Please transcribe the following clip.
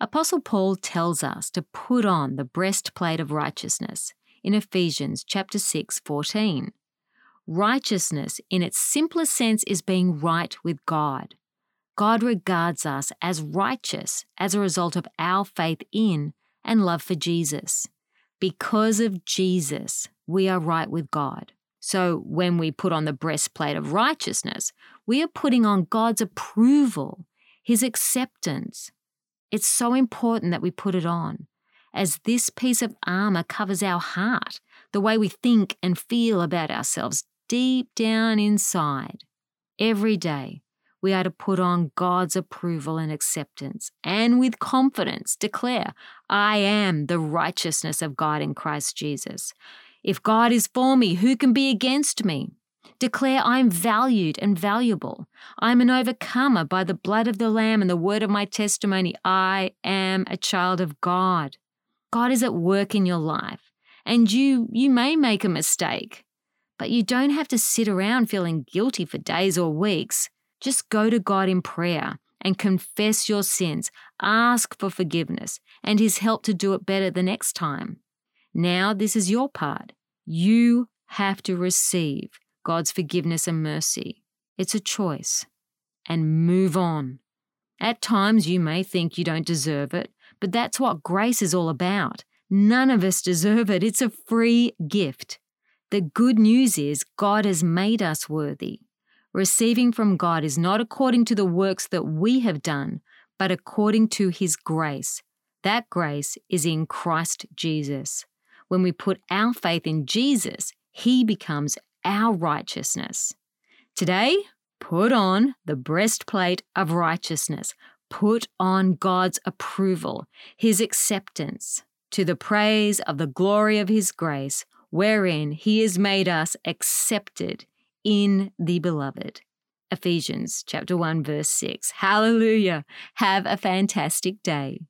Apostle Paul tells us to put on the breastplate of righteousness in Ephesians chapter 6:14. Righteousness in its simplest sense is being right with God. God regards us as righteous as a result of our faith in and love for Jesus. Because of Jesus, we are right with God. So when we put on the breastplate of righteousness, we are putting on God's approval, His acceptance. It's so important that we put it on, as this piece of armor covers our heart, the way we think and feel about ourselves deep down inside. Every day, we are to put on God's approval and acceptance, and with confidence declare, I am the righteousness of God in Christ Jesus. If God is for me, who can be against me? Declare, I am valued and valuable. I am an overcomer by the blood of the Lamb and the word of my testimony. I am a child of God. God is at work in your life, and you may make a mistake, but you don't have to sit around feeling guilty for days or weeks. Just go to God in prayer and confess your sins. Ask for forgiveness and His help to do it better the next time. Now this is your part. You have to receive God's forgiveness and mercy. It's a choice. And move on. At times you may think you don't deserve it, but that's what grace is all about. None of us deserve it. It's a free gift. The good news is God has made us worthy. Receiving from God is not according to the works that we have done, but according to His grace. That grace is in Christ Jesus. When we put our faith in Jesus, He becomes our righteousness. Today, put on the breastplate of righteousness. Put on God's approval, His acceptance, to the praise of the glory of His grace, wherein He has made us accepted in the beloved. Ephesians chapter 1, verse 6. Hallelujah! Have a fantastic day.